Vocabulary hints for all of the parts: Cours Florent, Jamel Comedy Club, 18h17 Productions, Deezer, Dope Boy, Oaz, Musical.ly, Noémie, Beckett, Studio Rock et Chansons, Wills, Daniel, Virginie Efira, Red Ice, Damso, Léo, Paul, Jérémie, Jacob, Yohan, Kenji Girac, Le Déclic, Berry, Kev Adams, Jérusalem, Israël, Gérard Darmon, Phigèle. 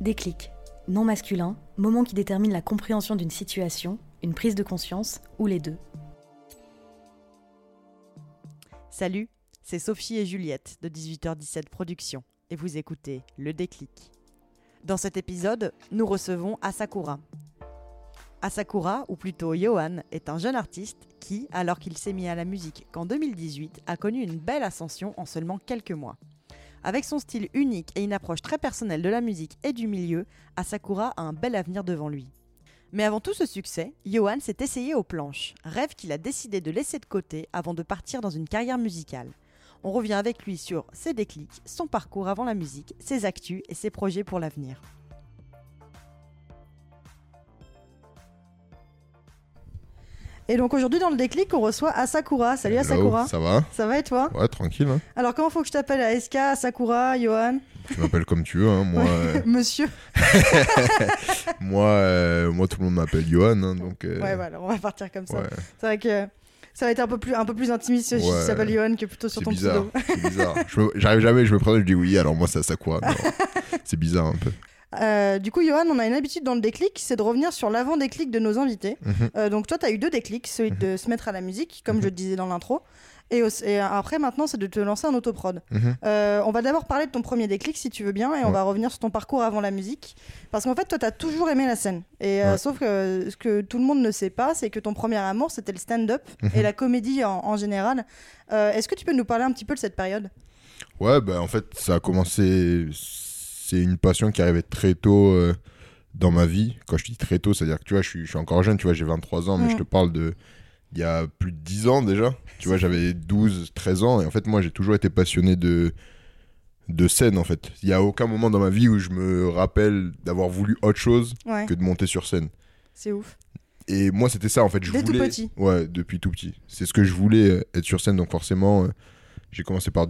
Déclic, nom masculin, moment qui détermine la compréhension d'une situation, une prise de conscience ou les deux. Salut, c'est Sophie et Juliette de 18h17 Productions et vous écoutez Le Déclic. Dans cet épisode, nous recevons Asakura. Asakura, ou plutôt Yohan, est un jeune artiste qui, alors qu'il s'est mis à la musique qu'en 2018, a connu une belle ascension en seulement quelques mois. Avec son style unique et une approche très personnelle de la musique et du milieu, Asakura a un bel avenir devant lui. Mais avant tout ce succès, Yohan s'est essayé aux planches, rêve qu'il a décidé de laisser de côté avant de partir dans une carrière musicale. On revient avec lui sur ses déclics, son parcours avant la musique, ses actus et ses projets pour l'avenir. Et donc aujourd'hui dans le déclic, on reçoit Asakura. Salut Asakura. Ça va ? Ça va et toi ? Ouais, tranquille. Hein. Alors comment faut que je t'appelle à SK, Asakura, Yohan ? Tu m'appelles comme tu veux, hein. Moi. Monsieur. moi, tout le monde m'appelle Yohan, hein, donc. Ouais, voilà, on va partir comme ça. Ouais. C'est vrai que ça va être un peu plus intimiste si tu t'appelles Yohan que plutôt sur ton pseudo. C'est bizarre. J'arrive jamais, je me prends, je dis oui. Alors moi, c'est Asakura. C'est bizarre un peu. Du coup, Yohan, on a une habitude dans le déclic, c'est de revenir sur l'avant-déclic de nos invités. Donc toi, tu as eu deux déclics, celui de se mettre à la musique, comme je le disais dans l'intro, et après, maintenant, c'est de te lancer en autoprod. On va d'abord parler de ton premier déclic, si tu veux bien, et on va revenir sur ton parcours avant la musique. Parce qu'en fait, toi, tu as toujours aimé la scène. Sauf que ce que tout le monde ne sait pas, c'est que ton premier amour, c'était le stand-up et la comédie en général. Est-ce que tu peux nous parler un petit peu de cette période ? Ouais, bah, en fait, ça a commencé... C'est une passion qui arrivait très tôt dans ma vie. Quand je dis très tôt, c'est-à-dire que tu vois, je suis encore jeune, tu vois, j'ai 23 ans, mais je te parle de... Il y a plus de 10 ans déjà. Tu vois, j'avais 12, 13 ans. Et en fait, moi, j'ai toujours été passionné de scène, en fait. Il n'y a aucun moment dans ma vie où je me rappelle d'avoir voulu autre chose que de monter sur scène. C'est ouf. Et moi, c'était ça, en fait. Tout petit. Ouais, depuis tout petit. C'est ce que je voulais, être sur scène. Donc forcément... J'ai commencé par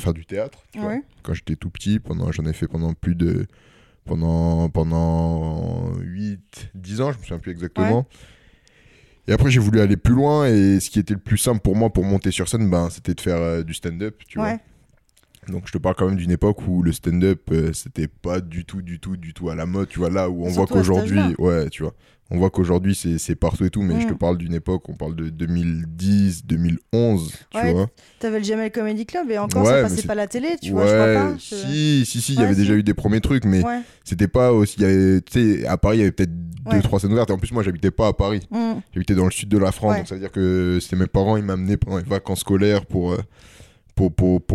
faire du théâtre, tu vois. Quand j'étais tout petit, j'en ai fait pendant 8, 10 ans, je me souviens plus exactement. Ouais. Et après, j'ai voulu aller plus loin et ce qui était le plus simple pour moi pour monter sur scène, c'était de faire du stand-up, tu vois. Donc je te parle quand même d'une époque où le stand-up, c'était pas du tout à la mode, tu vois, là où on voit qu'aujourd'hui, tu vois. On voit qu'aujourd'hui, c'est partout et tout, mais je te parle d'une époque, on parle de 2010, 2011, tu vois. T'avais le Jamel Comedy Club et encore, ça passait pas la télé, tu vois, je crois pas. Si, il y avait déjà eu des premiers trucs, mais c'était pas aussi... Tu sais, à Paris, il y avait peut-être 2-3 scènes ouvertes, et en plus, moi, j'habitais pas à Paris. J'habitais dans le sud de la France, donc ça veut dire que c'était mes parents, ils m'amenaient pendant les vacances scolaires pour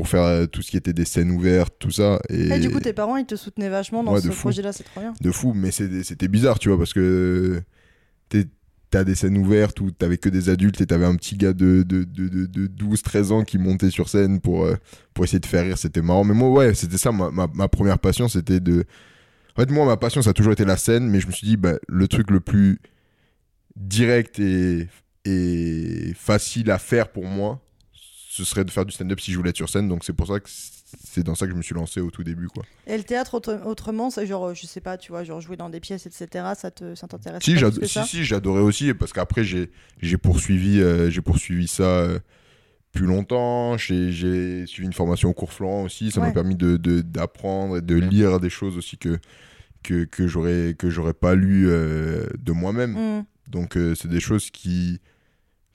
faire tout ce qui était des scènes ouvertes, tout ça. Et du coup, tes parents, ils te soutenaient vachement dans ce projet-là, c'est trop bien. De fou, mais c'était bizarre, tu vois, parce que t'as des scènes ouvertes où t'avais que des adultes et t'avais un petit gars de 12-13 ans qui montait sur scène pour essayer de faire rire, c'était marrant. Mais moi, c'était ça, ma première passion, c'était de... En fait, moi, ma passion, ça a toujours été la scène, mais je me suis dit, le truc le plus direct et facile à faire pour moi, ce serait de faire du stand-up si je voulais être sur scène, donc c'est pour ça que c'est dans ça que je me suis lancé au tout début, quoi. Et le théâtre autrement, c'est genre, je sais pas, tu vois, genre jouer dans des pièces, etc., ça t'intéresse? Si, j'adorais aussi, parce qu'après j'ai poursuivi ça plus longtemps, j'ai suivi une formation au Cours Florent aussi, ça m'a permis d'apprendre et de lire des choses aussi que j'aurais pas lu de moi-même, donc c'est des choses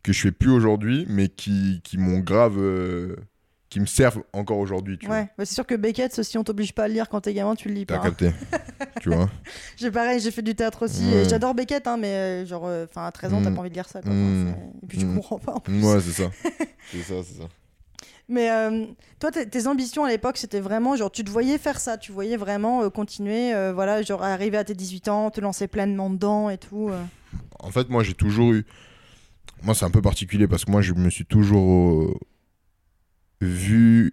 que je fais plus aujourd'hui, mais qui m'ont grave... qui me servent encore aujourd'hui, tu vois. Bah c'est sûr que Beckett, si on t'oblige pas à le lire quand t'es gamin, tu le lis pas. T'as capté, tu vois. J'ai fait du théâtre aussi. Ouais. J'adore Beckett, hein, mais genre, à 13 ans, t'as pas envie de lire ça, quoi. Et puis tu comprends pas, en plus. Ouais, c'est ça. c'est ça. Mais toi, tes ambitions à l'époque, c'était vraiment, genre, tu te voyais faire ça, tu voyais vraiment continuer, voilà, genre, arriver à tes 18 ans, te lancer pleinement dedans et tout. En fait, moi, j'ai toujours eu... Moi, c'est un peu particulier parce que moi, je me suis toujours vu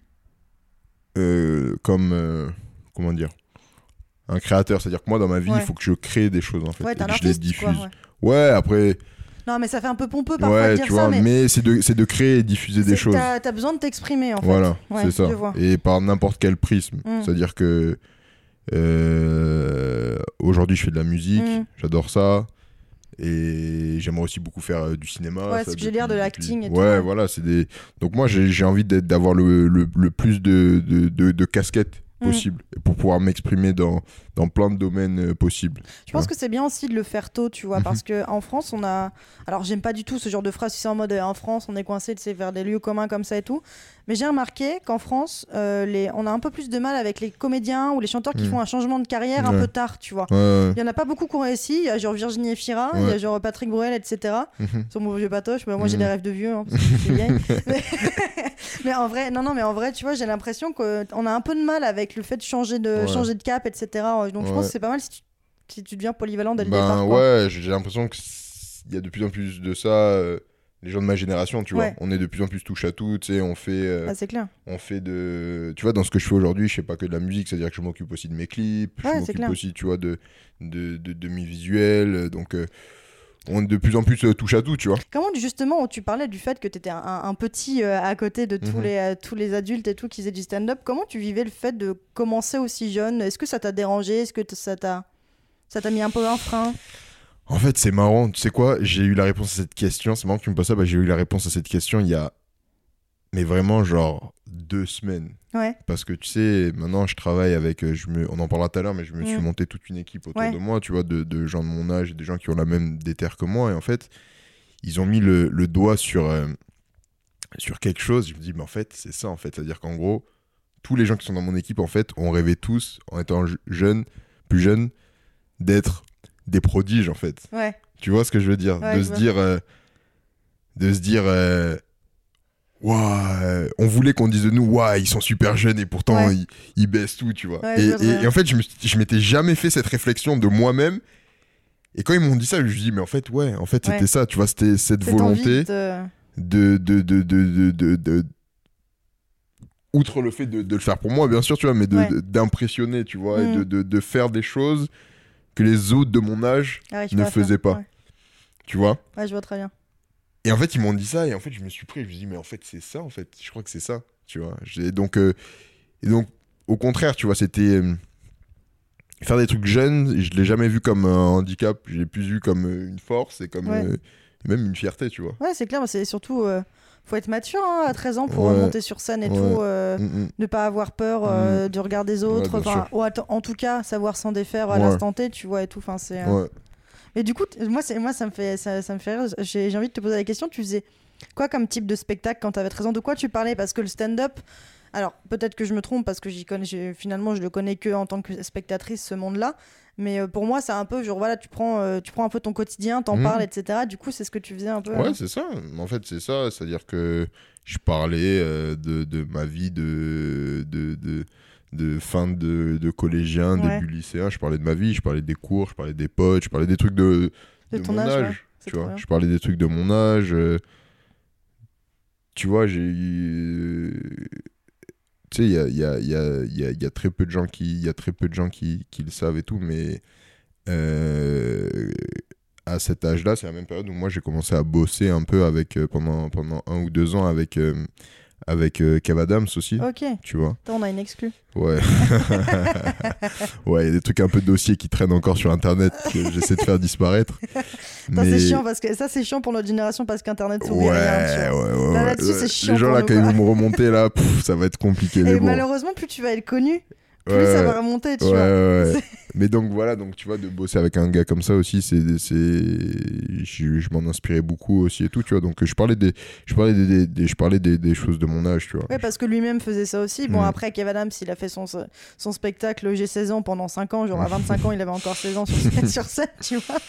comme comment dire, un créateur. C'est-à-dire que moi dans ma vie, il faut que je crée des choses en fait, et que je les diffuse. Ouais, après. Non, mais ça fait un peu pompeux parfois de dire tu vois, ça. Mais c'est de créer et diffuser des choses. T'as besoin de t'exprimer en fait. Voilà, c'est ça. Et par n'importe quel prisme. C'est-à-dire que aujourd'hui, je fais de la musique, j'adore ça. Et j'aimerais aussi beaucoup faire du cinéma. Ouais, c'est que j'ai l'air de l'acting et tout. Ouais, voilà. Donc moi, j'ai envie d'avoir le plus de casquettes possible pour pouvoir m'exprimer dans plein de domaines possibles. Je pense que c'est bien aussi de le faire tôt, tu vois, parce qu'en France, on a... Alors, j'aime pas du tout ce genre de phrase, si c'est en mode en France, on est coincé vers des lieux communs comme ça et tout. Mais j'ai remarqué qu'en France, on a un peu plus de mal avec les comédiens ou les chanteurs qui font un changement de carrière un peu tard, tu vois. Il y en a pas beaucoup qui ont réussi. Il y a genre Virginie Efira, il y a genre Patrick Bruel, etc. Sur mon vieux patoche, mais moi j'ai des rêves de vieux, hein, parce que je suis vieille. Mais en vrai, mais en vrai, tu vois, j'ai l'impression qu'on a un peu de mal avec le fait de changer de cap, etc. Donc je pense que c'est pas mal si tu deviens polyvalent dès le départ. Ouais, j'ai l'impression qu'il y a de plus en plus de ça. Les gens de ma génération, tu vois, on est de plus en plus touche à tout, tu sais, on fait... c'est clair. On fait de... Tu vois, dans ce que je fais aujourd'hui, je fais pas que de la musique, c'est-à-dire que je m'occupe aussi de mes clips, je m'occupe aussi, tu vois, de mes visuels, donc... on est de plus en plus touche à tout, tu vois. Comment, justement, tu parlais du fait que t'étais un petit à côté de tous les adultes et tout qui faisaient du stand-up, comment tu vivais le fait de commencer aussi jeune? Est-ce que ça t'a dérangé? Est-ce que ça t'a mis un peu un frein? En fait, c'est marrant. Tu sais quoi? J'ai eu la réponse à cette question. C'est marrant que tu me poses ça. Bah, j'ai eu la réponse à cette question il y a... Mais vraiment, genre, 2 semaines. Ouais. Parce que, tu sais, maintenant, je travaille avec... On en parlera tout à l'heure, mais je me suis monté toute une équipe autour de moi, tu vois, de gens de mon âge et des gens qui ont la même déterre que moi. Et en fait, ils ont mis le doigt sur quelque chose. Je me dis, mais en fait, c'est ça, en fait. C'est-à-dire qu'en gros, tous les gens qui sont dans mon équipe, en fait, on rêvait tous, en étant plus jeunes, d'être des prodiges, en fait. Ouais. Tu vois ce que je veux dire? Ouais, de se dire... Wow, on voulait qu'on dise de nous, wow, ils sont super jeunes et pourtant ils baissent tout, tu vois. Ouais, et en fait, je m'étais jamais fait cette réflexion de moi-même. Et quand ils m'ont dit ça, je me suis dit, mais en fait, c'était ça, tu vois, c'était cette volonté de outre le fait de le faire pour moi, bien sûr, tu vois, mais d'impressionner, tu vois, et de faire des choses que les autres de mon âge ne faisaient pas. Ouais. Tu vois? Ouais, je vois très bien. Et en fait, ils m'ont dit ça, et en fait, je me suis pris, je me suis dit, mais en fait, c'est ça, en fait, je crois que c'est ça, tu vois. Et donc, au contraire, tu vois, c'était faire des trucs jeunes, je ne l'ai jamais vu comme un handicap, je l'ai plus vu comme une force et comme même une fierté, tu vois. Ouais, c'est clair, mais c'est surtout, faut être mature hein, à 13 ans pour monter sur scène et tout, ne pas avoir peur du regard des autres, en tout cas, savoir s'en défaire à l'instant T, tu vois, et tout, enfin, c'est... Et du coup, moi, ça me fait rire. J'ai envie de te poser la question. Tu faisais quoi comme type de spectacle quand t'avais 13 ans? De quoi tu parlais? Parce que le stand-up... Alors, peut-être que je me trompe parce que finalement, je le connais que en tant que spectatrice, ce monde-là. Mais pour moi, c'est un peu genre, voilà, tu prends un peu ton quotidien, t'en parles, etc. Du coup, c'est ce que tu faisais un peu. Ouais, c'est ça. En fait, c'est ça. C'est-à-dire que je parlais de ma vie de fin de collégien, début lycéen, je parlais de ma vie, je parlais des cours, je parlais des potes, je parlais des trucs de ton mon âge, tu vois, je parlais des trucs de mon âge, tu vois, tu sais, il y a très peu de gens qui le savent et tout, mais à cet âge-là, c'est la même période où moi j'ai commencé à bosser un peu avec pendant 1 ou 2 ans avec Kev Adams aussi, tu vois. Attends, on a une exclue. Ouais. Ouais, il y a des trucs un peu dossiers qui traînent encore sur Internet que j'essaie de faire disparaître. Attends, mais... c'est chiant parce que ça, c'est chiant pour notre génération parce qu'Internet s'oublie rien. Ouais. Là-dessus, c'est chiant. Les gens là, quand ils vont me remonter là, ça va être compliqué. Et malheureusement, plus tu vas être connu, plus ça va remonter, tu vois. Ouais. Mais donc voilà, donc tu vois, de bosser avec un gars comme ça aussi, je m'en inspirais beaucoup aussi et tout, tu vois. Donc je parlais des choses de mon âge, tu vois. Ouais, parce que lui-même faisait ça aussi. Bon, après Kev Adams, il a fait son spectacle J'ai 16 ans pendant 5 ans, genre à 25 ans, il avait encore 16 ans sur scène, tu vois.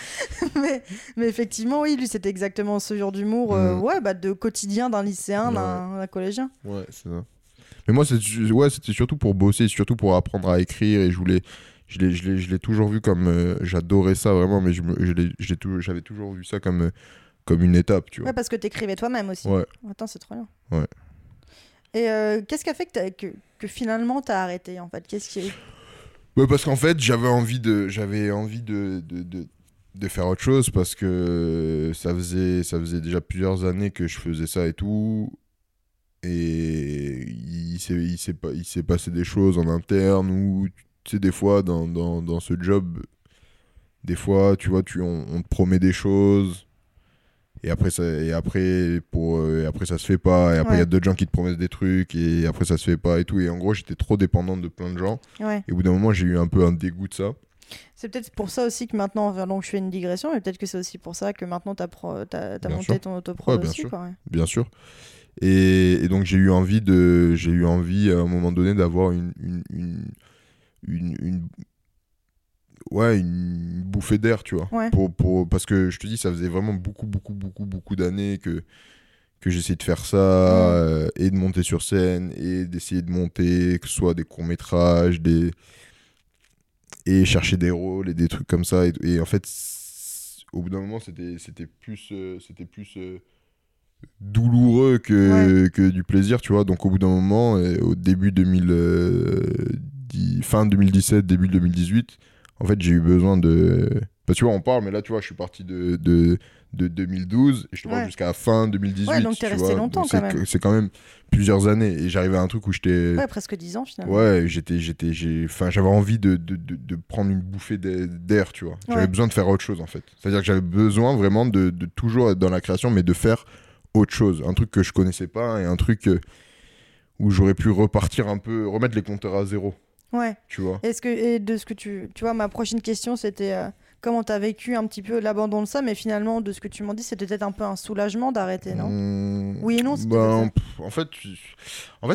Mais effectivement, oui, lui, c'était exactement ce genre d'humour de quotidien d'un lycéen, d'un collégien. Ouais, c'est ça. Mais moi, c'était surtout pour bosser, surtout pour apprendre à écrire. Et je l'ai toujours vu comme... j'adorais ça vraiment, mais j'avais toujours vu ça comme une étape, tu vois. Ouais, parce que t'écrivais toi-même aussi. Ouais. Attends, c'est trop bien. Ouais. Et qu'est-ce qui a fait que finalement t'as arrêté en fait ? Qu'est-ce qui est... Ouais, parce qu'en fait j'avais envie de faire autre chose, parce que ça faisait déjà plusieurs années que je faisais ça et tout, et il s'est passé des choses en interne où tu sais, des fois dans ce job, des fois tu vois, on te promet des choses et après ça se fait pas, et après il y a d'autres gens qui te promettent des trucs et après ça se fait pas et tout, et en gros j'étais trop dépendant de plein de gens, et au bout d'un moment j'ai eu un peu un dégoût de ça. C'est peut-être pour ça aussi que maintenant, enfin, donc je fais une digression, mais peut-être que c'est aussi pour ça que maintenant t'as monté sûr. Ton autoprod aussi. Sûr. Quoi, ouais. Bien sûr. Et donc j'ai eu envie à un moment donné d'avoir une bouffée d'air, tu vois. Ouais. Pour parce que je te dis, ça faisait vraiment beaucoup d'années que j'essayais de faire ça, et de monter sur scène, et d'essayer de monter, que ce soit des courts-métrages, et chercher des rôles et des trucs comme ça, et en fait au bout d'un moment c'était plus douloureux que du plaisir, tu vois. Donc au bout d'un moment, au début fin 2017 début 2018, en fait j'ai eu besoin de, bah, tu vois, on parle, mais là tu vois je suis parti de 2012 et je te parle jusqu'à fin 2018. Ouais, donc t'es resté longtemps quand même. C'est quand même plusieurs années, et j'arrivais à un truc où j'étais... Ouais, presque 10 ans finalement. Ouais, j'avais envie de prendre une bouffée d'air, tu vois. Ouais. J'avais besoin de faire autre chose en fait. C'est-à-dire que j'avais besoin vraiment de toujours être dans la création, mais de faire autre chose. Un truc que je connaissais pas, et un truc où j'aurais pu repartir un peu, remettre les compteurs à zéro. Ouais. Tu vois. Tu vois, ma prochaine question c'était... Comment t'as vécu un petit peu l'abandon de ça, mais finalement, de ce que tu m'en dis, c'était peut-être un peu un soulagement d'arrêter, non ? Oui et non, en fait,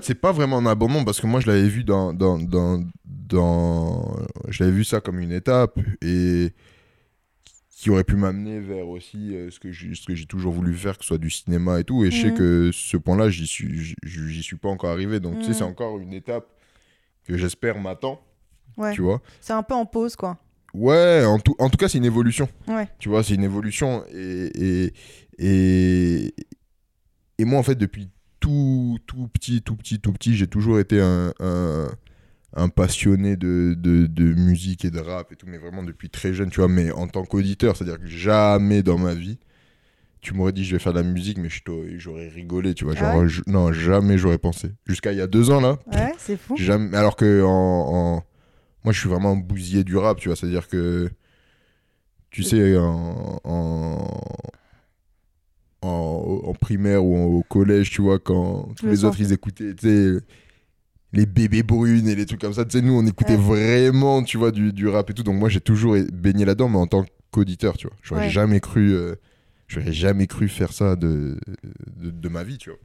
c'est pas vraiment un abandon, parce que moi, je l'avais vu je l'avais vu ça comme une étape, et qui aurait pu m'amener vers aussi ce que j'ai toujours voulu faire, que ce soit du cinéma et tout, et je sais que ce point-là, j'y suis pas encore arrivé, donc tu sais, c'est encore une étape que j'espère m'attend, tu vois. C'est un peu en pause, quoi. Ouais, en tout cas, c'est une évolution. Ouais. Tu vois, c'est une évolution. Et moi, en fait, depuis tout petit, j'ai toujours été un passionné de musique et de rap et tout, mais vraiment depuis très jeune, tu vois, mais en tant qu'auditeur, c'est-à-dire que jamais dans ma vie, tu m'aurais dit je vais faire de la musique, mais j'aurais rigolé, tu vois. Genre, non, jamais j'aurais pensé. Jusqu'à il y a 2 ans, là. Ouais, c'est fou. Jamais, alors que moi, je suis vraiment un bousier du rap, tu vois. C'est-à-dire que, tu sais, en primaire ou au collège, tu vois, quand tous les autres, ils écoutaient, tu sais, les bébés brunes et les trucs comme ça. Tu sais, nous, on écoutait vraiment, tu vois, du rap et tout. Donc, moi, j'ai toujours baigné là-dedans, mais en tant qu'auditeur, tu vois. J'aurais jamais cru faire ça de ma vie, tu vois.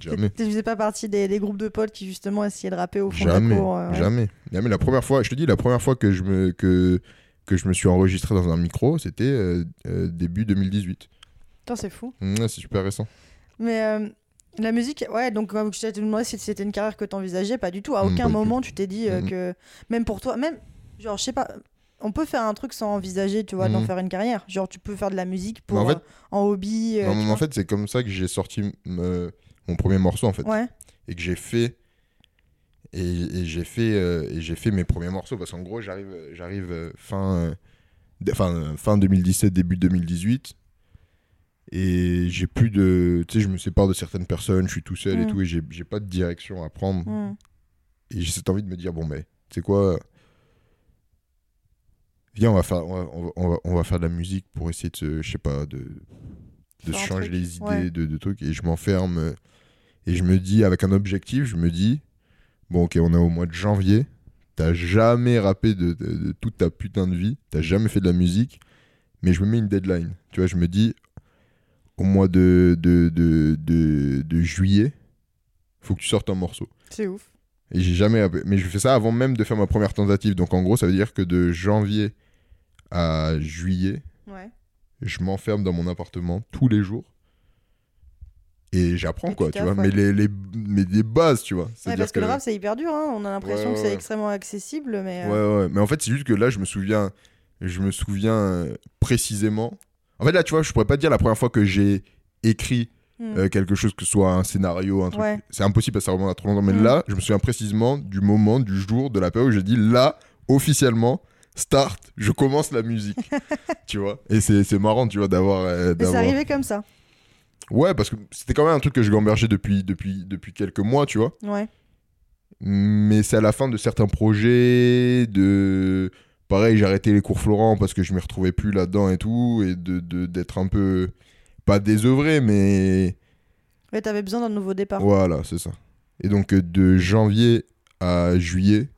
Jamais. Tu faisais pas partie des groupes de potes qui justement essayaient de rapper au fond de la cour, jamais. La première fois que je me suis enregistré dans un micro, c'était début 2018. Putain, c'est fou. C'est super récent. Mais la musique, ouais, donc je t'ai demandé si c'était une carrière que t'envisageais, pas du tout. À aucun moment tu t'es dit que, même pour toi, même, genre, je sais pas, on peut faire un truc sans envisager, tu vois, d'en faire une carrière. Genre, tu peux faire de la musique pour en fait, en hobby. Non, mais en fait, c'est comme ça que j'ai sorti mon premier morceau, en fait. Ouais. Et que j'ai fait. Et j'ai fait mes premiers morceaux. Parce qu'en gros, j'arrive fin 2017, début 2018. Et j'ai plus de. Tu sais, je me sépare de certaines personnes, je suis tout seul et tout. Et j'ai pas de direction à prendre. Et j'ai cette envie de me dire, bon, mais, tu sais quoi ? Viens, on va faire de la musique pour essayer de se changer les idées, de trucs. Et je m'enferme et je me dis, avec un objectif, je me dis, bon, ok, on est au mois de janvier, t'as jamais rappé de toute ta putain de vie, t'as jamais fait de la musique, mais je me mets une deadline. Tu vois, je me dis, au mois de juillet, faut que tu sortes un morceau. C'est ouf. Et j'ai jamais... Mais je fais ça avant même de faire ma première tentative. Donc en gros, ça veut dire que de janvier à juillet, je m'enferme dans mon appartement tous les jours. Et j'apprends, quoi, tu vois. Mais des bases, tu vois. Ouais, parce que le rap, c'est hyper dur, hein. On a l'impression que c'est extrêmement accessible, mais... Ouais. Mais en fait, c'est juste que là, je me souviens précisément... En fait, là, tu vois, je pourrais pas te dire la première fois que j'ai écrit... quelque chose, que ce soit un scénario, un truc. Ouais. C'est impossible parce que ça remonte à trop longtemps. Mais là, je me souviens précisément du moment, du jour, de la période où j'ai dit là, officiellement, start, je commence la musique. Tu vois. Et c'est marrant, tu vois, d'avoir. C'est arrivé comme ça. Ouais, parce que c'était quand même un truc que je gambergeais depuis quelques mois, tu vois. Ouais. Mais c'est à la fin de certains projets, de. Pareil, j'ai arrêté les cours Florent parce que je m'y retrouvais plus là-dedans et tout, et d'être un peu. Pas désœuvré, mais. Ouais, t'avais besoin d'un nouveau départ. Voilà, c'est ça. Et donc, de janvier à juillet,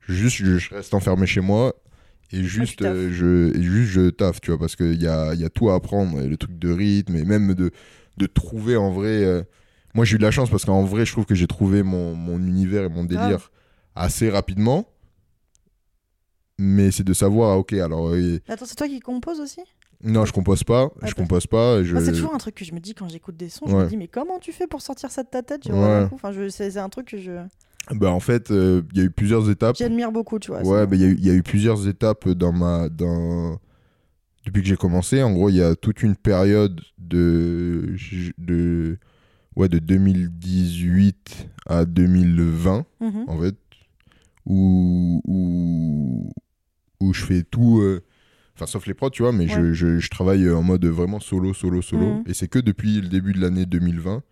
juste, je reste enfermé chez moi et juste, je taffe, tu vois, parce qu'il y a tout à apprendre, et le truc de rythme et même de trouver en vrai. Moi, j'ai eu de la chance parce qu'en vrai, je trouve que j'ai trouvé mon univers et mon délire assez rapidement. Mais c'est de savoir, ok, alors. Attends, c'est toi qui compose aussi ? Non, je compose pas. Ouais, je compose pas. Moi, c'est toujours un truc que je me dis quand j'écoute des sons. Je me dis, mais comment tu fais pour sortir ça de ta tête, tu vois, d'un coup. Enfin, c'est un truc que je. Bah, en fait, il y a eu plusieurs étapes. J'admire beaucoup, tu vois. Ouais, bah, il y a eu plusieurs étapes depuis que j'ai commencé. En gros, il y a toute une période de 2018 à 2020, en fait, où je fais tout. Enfin, sauf les prods, tu vois, mais je travaille en mode vraiment solo. Et c'est que depuis le début de l'année 2020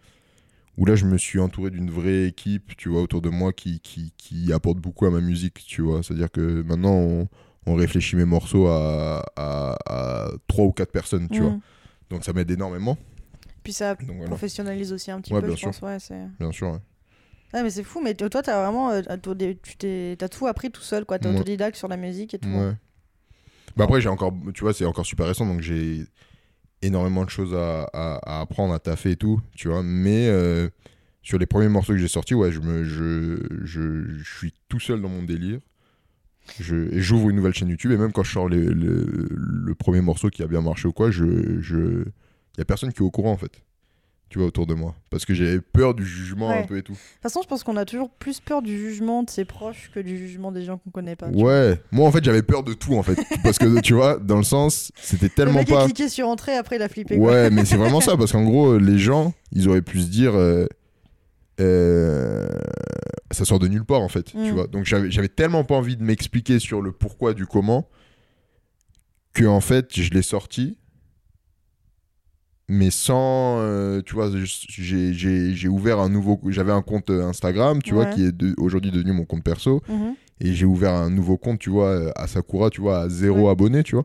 où là, je me suis entouré d'une vraie équipe, tu vois, autour de moi qui apporte beaucoup à ma musique, tu vois. C'est-à-dire que maintenant, on réfléchit mes morceaux à 3 ou 4 personnes, tu vois. Donc, ça m'aide énormément. Puis ça professionnalise aussi un petit peu, je pense. Ouais, c'est... Bien sûr, ouais. Ah, mais c'est fou, mais toi, t'as vraiment... T'as tout appris tout seul, quoi. T'es autodidacte sur la musique et tout. Ouais. Bah après, j'ai encore, tu vois, c'est encore super récent, donc j'ai énormément de choses à apprendre, à taffer et tout, tu vois. Mais sur les premiers morceaux que j'ai sortis, ouais, je suis tout seul dans mon délire. J'ouvre une nouvelle chaîne YouTube, et même quand je sors le premier morceau qui a bien marché ou quoi, y a personne qui est au courant, en fait, tu vois, autour de moi. Parce que j'avais peur du jugement un peu et tout. De toute façon, je pense qu'on a toujours plus peur du jugement de ses proches que du jugement des gens qu'on connaît pas. Ouais. Moi, en fait, j'avais peur de tout, en fait. Parce que, tu vois, dans le sens, c'était tellement pas... Le mec a cliqué sur entrée, après, il a flippé. Ouais, mais c'est vraiment ça. Parce qu'en gros, les gens, ils auraient pu se dire... Ça sort de nulle part, en fait. Tu vois. Donc, j'avais tellement pas envie de m'expliquer sur le pourquoi du comment que, en fait, je l'ai sorti. Mais sans, tu vois, j'ai ouvert un nouveau... J'avais un compte Instagram, tu vois, qui est aujourd'hui devenu mon compte perso. Et j'ai ouvert un nouveau compte, tu vois, Asakura, tu vois, à 0 abonné, tu vois.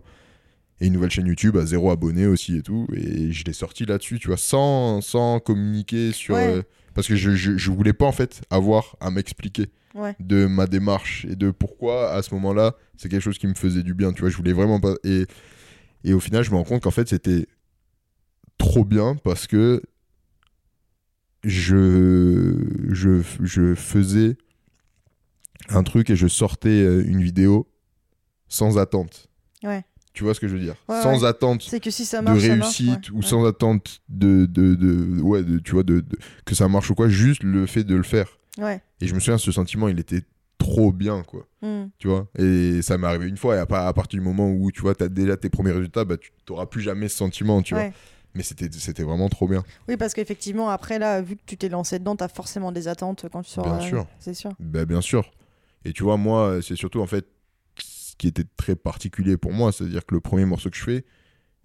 Et une nouvelle chaîne YouTube à 0 abonné aussi et tout. Et je l'ai sorti là-dessus, tu vois, sans communiquer sur... parce que je voulais pas, en fait, avoir à m'expliquer de ma démarche et de pourquoi, à ce moment-là, c'est quelque chose qui me faisait du bien, tu vois. Je voulais vraiment pas... Et au final, je me rends compte qu'en fait, c'était... trop bien parce que je faisais un truc et je sortais une vidéo sans attente. Ouais. Tu vois ce que je veux dire ? Ouais, sans attente. C'est que si ça marche, de réussite, ça marche, ou sans attente de tu vois, de que ça marche ou quoi, juste le fait de le faire. Ouais. Et je me souviens, ce sentiment, il était trop bien, quoi. Tu vois, et ça m'est arrivé une fois, et à partir du moment où tu vois, t'as déjà tes premiers résultats, bah tu t'auras plus jamais ce sentiment, tu vois. Mais c'était vraiment trop bien. Oui, parce qu'effectivement, après, là, vu que tu t'es lancé dedans, t'as forcément des attentes quand tu sors. Bien sûr. C'est sûr. Ben, bien sûr. Et tu vois, moi, c'est surtout, en fait, ce qui était très particulier pour moi, c'est-à-dire que le premier morceau que je fais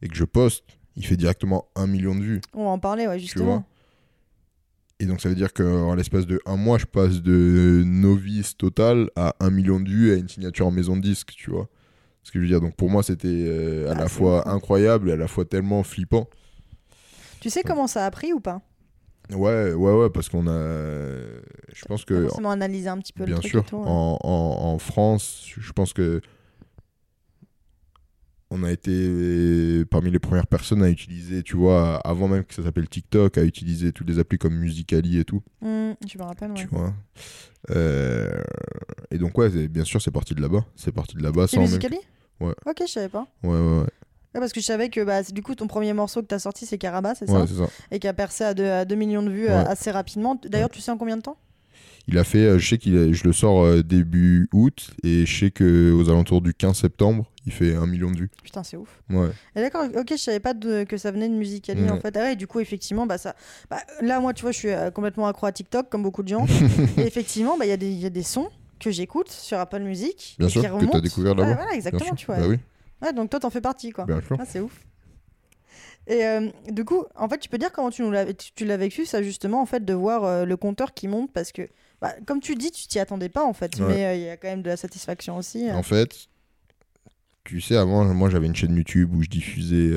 et que je poste, il fait directement 1 million de vues. On va en parler, ouais, justement. Tu vois ? Et donc, ça veut dire qu'en l'espace de 1 mois, je passe de novice total à 1 million de vues à une signature en maison de disque, tu vois. Ce que je veux dire. Donc, pour moi, c'était à la fois incroyable et à la fois tellement flippant. Tu sais comment ça a pris ou pas ? Ouais, parce qu'on a... Je pense que... forcément analyser un petit peu le truc. Bien sûr, et tout, en France, je pense que on a été parmi les premières personnes à utiliser, tu vois, avant même que ça s'appelle TikTok, à utiliser toutes les applis comme Musical.ly et tout. Je me rappelle, ouais. Tu vois. Et donc, ouais, bien sûr, c'est parti de là-bas. C'est Musical.ly ? Ouais. Ok, je savais pas. Ouais. Ouais, parce que je savais que du coup ton premier morceau que t'as sorti c'est Caraba, c'est ça ? Et qui a percé à 2 millions de vues assez rapidement. D'ailleurs, tu sais en combien de temps ? Il a fait, je sais qu'il, je le sors début août et je sais qu'aux alentours du 15 septembre, il fait 1 million de vues. Putain, c'est ouf. Ouais. Et d'accord, ok, je savais pas que ça venait de Musical.ly en fait. Ah ouais, du coup, effectivement, bah, ça, bah, là, moi, tu vois, je suis complètement accro à TikTok, comme beaucoup de gens. Et effectivement, bah, y a des sons que j'écoute sur Apple Music. Bien sûr, que t'as découvert là-bas. Ah, voilà, exactement, tu vois. Bah, oui. Ouais, donc toi, t'en fais partie, quoi. Bien sûr. Ah, c'est ouf. Et du coup, en fait, tu peux dire comment tu l'as vécu, ça, justement, en fait, de voir le compteur qui monte, parce que, bah, comme tu dis, tu t'y attendais pas, en fait, mais y a quand même de la satisfaction aussi. En fait, tu sais, avant, moi, j'avais une chaîne YouTube où je diffusais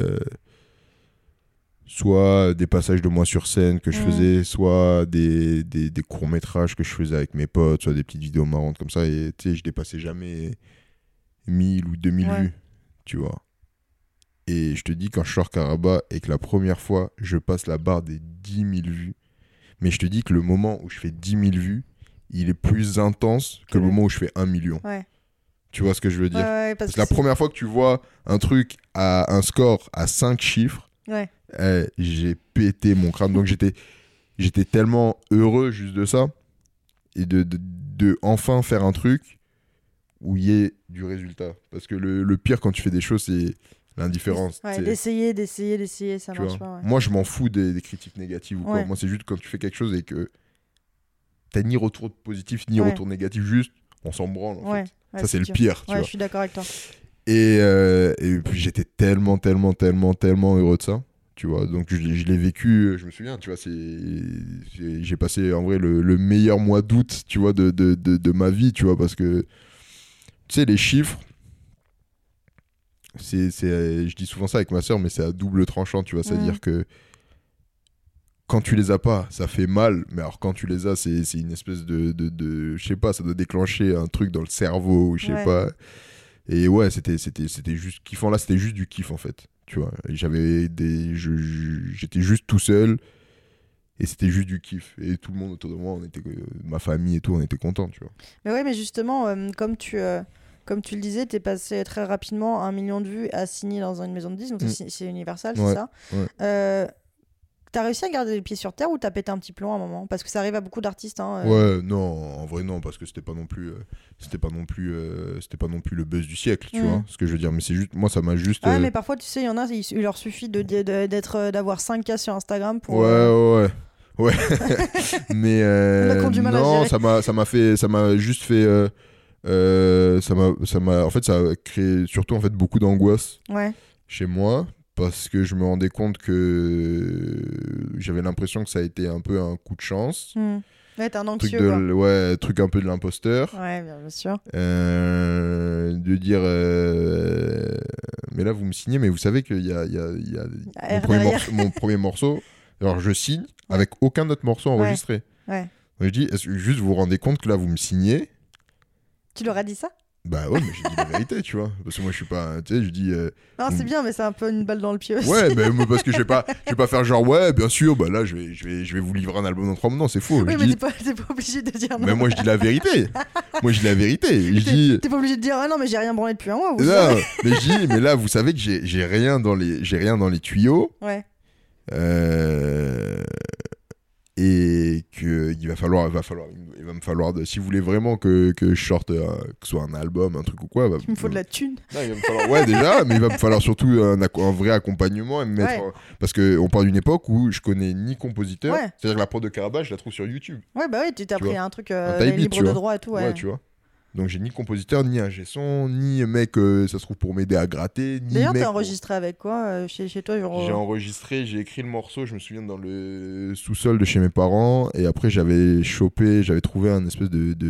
soit des passages de moi sur scène que je faisais, soit des courts-métrages que je faisais avec mes potes, soit des petites vidéos marrantes comme ça, et tu sais, je dépassais jamais 1000 ou 2000 vues, tu vois. Et je te dis, quand je sors Caraba et que la première fois, je passe la barre des 10 000 vues, mais je te dis que le moment où je fais 10 000 vues, il est plus intense que le moment où je fais 1 million. Ouais. Tu vois ce que je veux dire ? Ouais, parce que la première fois que tu vois un truc à un score à 5 chiffres, j'ai pété mon crâne. Donc j'étais tellement heureux juste de ça et de enfin faire un truc où il y ait du résultat. Parce que le pire quand tu fais des choses, c'est l'indifférence. Ouais, d'essayer, ça marche pas. Ouais. Moi, je m'en fous des critiques négatives ou quoi. Moi, c'est juste quand tu fais quelque chose et que t'as ni retour positif, ni retour négatif, juste on s'en branle. En fait. Ouais, ça, c'est le pire. Tu vois. Je suis d'accord avec toi. Et puis, j'étais tellement heureux de ça. Tu vois, donc je l'ai vécu, je me souviens, tu vois, j'ai passé en vrai le meilleur mois d'août, tu vois, de ma vie, tu vois, parce que tu sais, les chiffres. C'est, je dis souvent ça avec ma sœur, mais c'est à double tranchant, tu vois, c'est-à-dire que quand tu les as pas, ça fait mal, mais alors quand tu les as, c'est une espèce de je sais pas, ça doit déclencher un truc dans le cerveau, ou je sais pas, et c'était juste kiffant, là c'était juste du kiff en fait, tu vois, j'étais juste tout seul, et c'était juste du kiff. Et tout le monde autour de moi, ma famille et tout, on était contents, tu vois. Mais ouais, mais justement, comme tu le disais, t'es passé très rapidement à 1 million de vues à signer dans une maison de disques, donc c'est Universal, c'est ça. Ouais. T'as réussi à garder les pieds sur terre ou t'as pété un petit plomb à un moment ? Parce que ça arrive à beaucoup d'artistes. Ouais, non, en vrai non, parce que c'était pas non plus le buzz du siècle, tu vois, ce que je veux dire. Mais c'est juste, moi ça m'a juste. Ouais, mais parfois tu sais, il y en a, il leur suffit d'avoir 5K sur Instagram pour. Ouais. Mais non, ça m'a juste fait. Ça m'a en fait ça a créé surtout en fait beaucoup d'angoisse chez moi, parce que je me rendais compte que j'avais l'impression que ça a été un peu un coup de chance, t'es un anxieux, truc un peu de l'imposteur, bien sûr, de dire mais là vous me signez, mais vous savez qu'il y a mon premier morceau, alors je signe avec aucun autre morceau enregistré, donc je dis, est-ce que juste vous vous rendez compte que là vous me signez? Tu leur as dit ça ? Bah ouais, mais j'ai dit la vérité, tu vois. Parce que moi, je suis pas. Tu sais, je dis. Non, c'est bien, mais c'est un peu une balle dans le pied aussi. Ouais, mais parce que je vais pas faire genre, ouais, bien sûr, bah là, je vais vous livrer un album en 3 mois. Non, c'est faux. Oui, mais t'es pas obligé de dire non. Mais moi, je dis la vérité. T'es pas obligé de dire, ah non, mais j'ai rien branlé depuis un mois. Non, mais je dis, mais là, vous savez que j'ai rien dans les tuyaux. Ouais. Et qu'il va me falloir si vous voulez vraiment que je sorte que ce soit un album, un truc ou quoi, il me faut de la thune. Non, il va me falloir, déjà, mais il va me falloir surtout un vrai accompagnement et me mettre parce que on parle d'une époque où je connais ni compositeur, c'est-à-dire que la prod de Caraba, je la trouve sur YouTube. Ouais, bah oui, tu t'es appris un truc libre de droit et tout, ouais, tu vois. Donc j'ai ni compositeur, ni ingé son, ni mec, ça se trouve, pour m'aider à gratter. D'ailleurs, t'as enregistré avec quoi chez toi, genre... J'ai écrit le morceau, je me souviens, dans le sous-sol de chez mes parents. Et après, j'avais trouvé un espèce de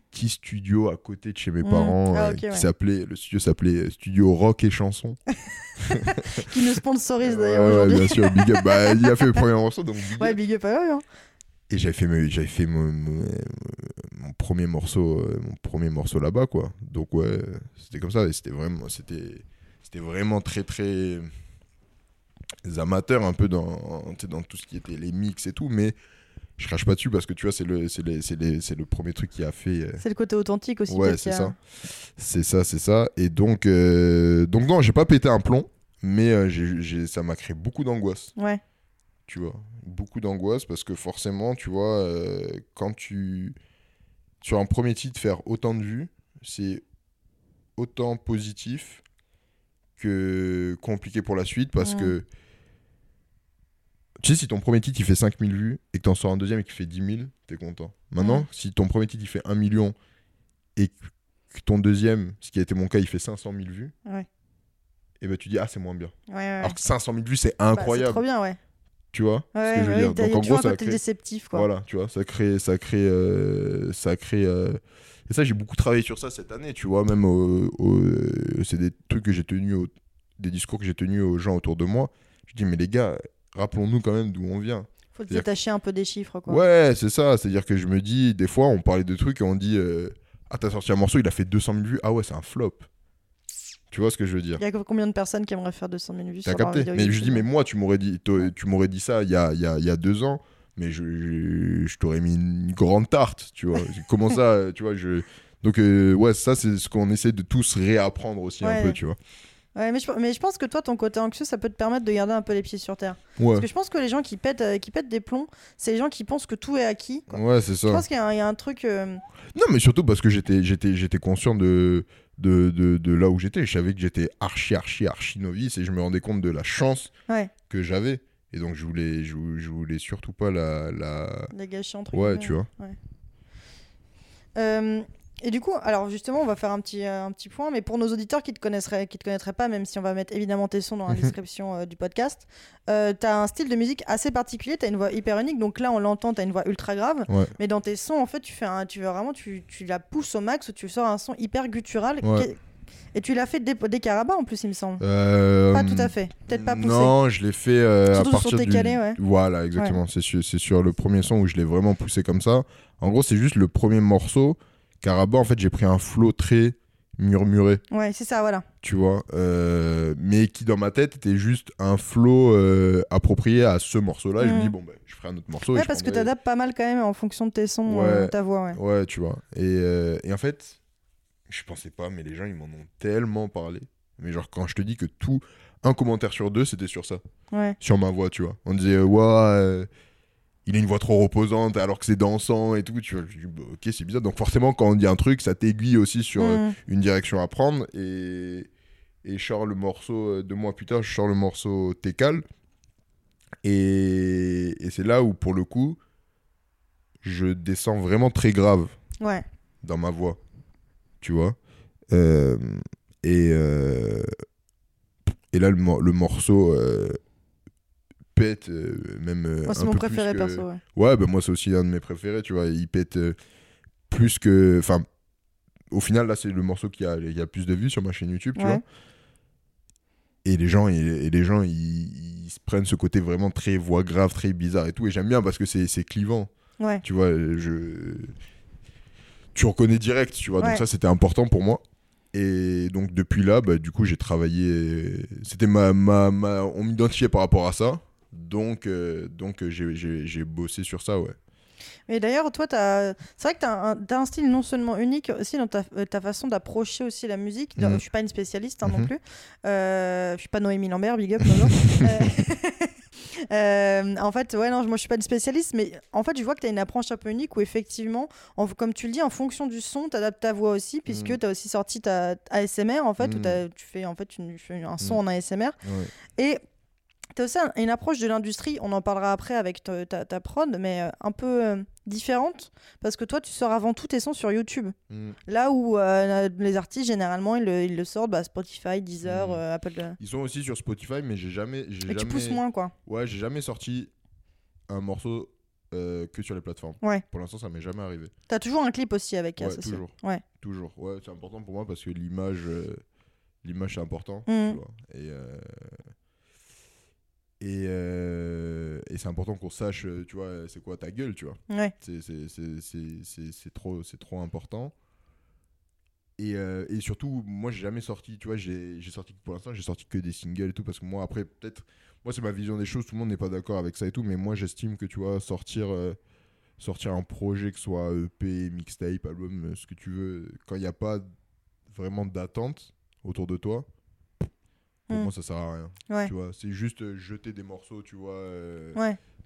petit studio à côté de chez mes parents, s'appelait Studio Rock et Chansons, qui nous sponsorise d'ailleurs aujourd'hui. Bien sûr, big up. Bah, il a fait le premier morceau, donc big up. Ouais, big up à eux, hein. Et j'avais fait mon premier morceau là-bas, quoi. Donc ouais, c'était comme ça, et c'était vraiment très très amateur un peu dans tout ce qui était les mix et tout, mais je crache pas dessus parce que tu vois, c'est le premier truc qui a fait c'est le côté authentique aussi, ouais, c'est ça. Et donc non, j'ai pas pété un plomb, mais ça m'a créé beaucoup d'angoisse. Ouais. tu vois. Beaucoup d'angoisse parce que forcément, tu vois, quand tu... Sur un premier titre, faire autant de vues, c'est autant positif que compliqué pour la suite parce que... Tu sais, si ton premier titre, il fait 5000 vues et que t'en sors un deuxième et qu'il fait 10 000, t'es content. Maintenant, si ton premier titre, il fait 1 million et que ton deuxième, ce qui a été mon cas, il fait 500 000 vues, et ben tu dis, ah, c'est moins bien. Alors que 500 000 vues, c'est incroyable. Bah, c'est trop bien, Tu vois ce que je veux dire. Donc, en gros, ça crée... déceptif, quoi. Voilà, tu vois, ça crée Et ça, j'ai beaucoup travaillé sur ça cette année, tu vois, même c'est des trucs que j'ai tenus, des discours que j'ai tenus aux gens autour de moi. Je dis, mais les gars... Rappelons-nous quand même d'où on vient. Faut se détacher un peu des chiffres, quoi. Ouais, c'est ça. C'est-à-dire que je me dis, des fois, on parlait de trucs et on dit ah, t'as sorti un morceau, il a fait 200 000 vues. Ah ouais, c'est un flop. Tu vois ce que je veux dire? Il y a combien de personnes qui aimeraient faire 200 000 vues sur leur vidéo? Mais je dis, mais moi, tu m'aurais dit ça il y a 2 ans, mais je t'aurais mis une grande tarte, tu vois. Comment ça, tu vois, Donc, ouais, ça, c'est ce qu'on essaie de tous réapprendre aussi un peu, tu vois. Ouais, mais je pense que toi, ton côté anxieux, ça peut te permettre de garder un peu les pieds sur terre. Ouais. Parce que je pense que les gens qui pètent des plombs, c'est les gens qui pensent que tout est acquis, quoi. Ouais, c'est ça. Je pense qu'il y a un truc... Non, mais surtout parce que j'étais conscient de là où j'étais. Je savais que j'étais archi novice et je me rendais compte de la chance que j'avais. Et donc, je voulais surtout pas la gâcher, entre guillemets. Ouais, tu vois. Ouais. Et du coup, alors justement, on va faire un petit point, mais pour nos auditeurs qui te connaîtraient pas, même si on va mettre évidemment tes sons dans la description du podcast, t'as un style de musique assez particulier, t'as une voix hyper unique, donc là on l'entend, t'as une voix ultra grave, mais dans tes sons en fait, tu la pousses au max, tu sors un son hyper guttural. Ouais. Et tu l'as fait dès Caraba en plus, il me semble. Pas tout à fait, peut-être pas poussé. Non, je l'ai fait surtout à partir Técale, du... Voilà, exactement, c'est sur le premier son où je l'ai vraiment poussé comme ça. En gros, c'est juste le premier morceau. Caraba, en fait, j'ai pris un flow très murmuré. Ouais, c'est ça, voilà. Tu vois, mais qui dans ma tête était juste un flow approprié à ce morceau-là. Et je me dis, bon, ben, je ferai un autre morceau. Ouais, parce que t'adaptes pas mal quand même en fonction de tes sons, de ta voix. Ouais, tu vois. Et en fait, je pensais pas, mais les gens, ils m'en ont tellement parlé. Mais genre, quand je te dis que un commentaire sur 2, c'était sur ça. Ouais. Sur ma voix, tu vois. On disait, il a une voix trop reposante alors que c'est dansant et tout. Tu vois, je dis, bah, ok, c'est bizarre. Donc forcément, quand on dit un truc, ça t'aiguille aussi sur une direction à prendre. Et je sors le morceau, 2 mois plus tard, je sors le morceau Técale. Et c'est là où, pour le coup, je descends vraiment très grave dans ma voix. Tu vois, et là, le morceau... pète même moi, c'est un mon peu préféré plus que... perso ouais bah, moi c'est aussi un de mes préférés, tu vois. Il pète plus que, enfin, au final là c'est le morceau qui a plus de vues sur ma chaîne YouTube, tu vois. Et les gens ils se prennent ce côté vraiment très voix grave, très bizarre et tout, et j'aime bien parce que c'est clivant, tu vois. Tu reconnais direct, tu vois. Donc ça, c'était important pour moi. Et donc depuis là, bah, du coup j'ai travaillé, c'était ma on m'identifiait par rapport à ça. Donc j'ai bossé sur ça, ouais. Mais d'ailleurs, toi, c'est vrai que t'as un style non seulement unique aussi dans ta façon d'approcher aussi la musique. Je suis pas une spécialiste non plus. Je suis pas Noémie Lambert, big up. En fait, moi je suis pas une spécialiste, mais en fait je vois que t'as une approche un peu unique où effectivement, comme tu le dis, en fonction du son, t'adaptes ta voix aussi, puisque t'as aussi sorti ta ASMR en fait, où tu fais en fait un son en ASMR. Ouais. Et t'as aussi une approche de l'industrie, on en parlera après avec ta prod, mais un peu différente, parce que toi tu sors avant tout tes sons sur YouTube, là où les artistes généralement ils le sortent, bah, Spotify, Deezer, Apple. Ils sont aussi sur Spotify, mais j'ai jamais... tu pousses moins, quoi. Ouais, j'ai jamais sorti un morceau que sur les plateformes. Ouais. Pour l'instant, ça m'est jamais arrivé. T'as toujours un clip aussi avec associé. Toujours. Ouais, c'est important pour moi parce que l'image c'est important, tu vois. Et c'est important qu'on sache, tu vois, c'est quoi ta gueule, tu vois. Ouais. C'est trop important. Et surtout, moi, j'ai jamais sorti, tu vois, j'ai sorti que des singles et tout, parce que moi, après, peut-être, moi, c'est ma vision des choses, tout le monde n'est pas d'accord avec ça et tout, mais moi, j'estime que, tu vois, sortir un projet, que ce soit EP, mixtape, album, ce que tu veux, quand il n'y a pas vraiment d'attente autour de toi, Pour moi, ça sert à rien. Ouais. Tu vois, c'est juste jeter des morceaux, tu vois,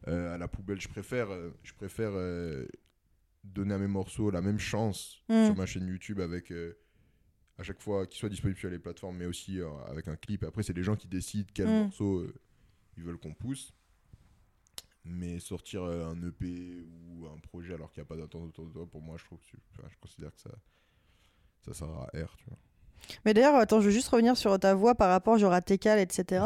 à la poubelle. Je préfère donner à mes morceaux la même chance sur ma chaîne YouTube avec... à chaque fois qu'ils soient disponibles sur les plateformes, mais aussi avec un clip. Après, c'est les gens qui décident quel morceau ils veulent qu'on pousse. Mais sortir un EP ou un projet alors qu'il n'y a pas d'attente autour de toi, pour moi, je considère que ça sert à R, tu vois. Mais d'ailleurs, attends, je veux juste revenir sur ta voix par rapport genre à Técale, etc.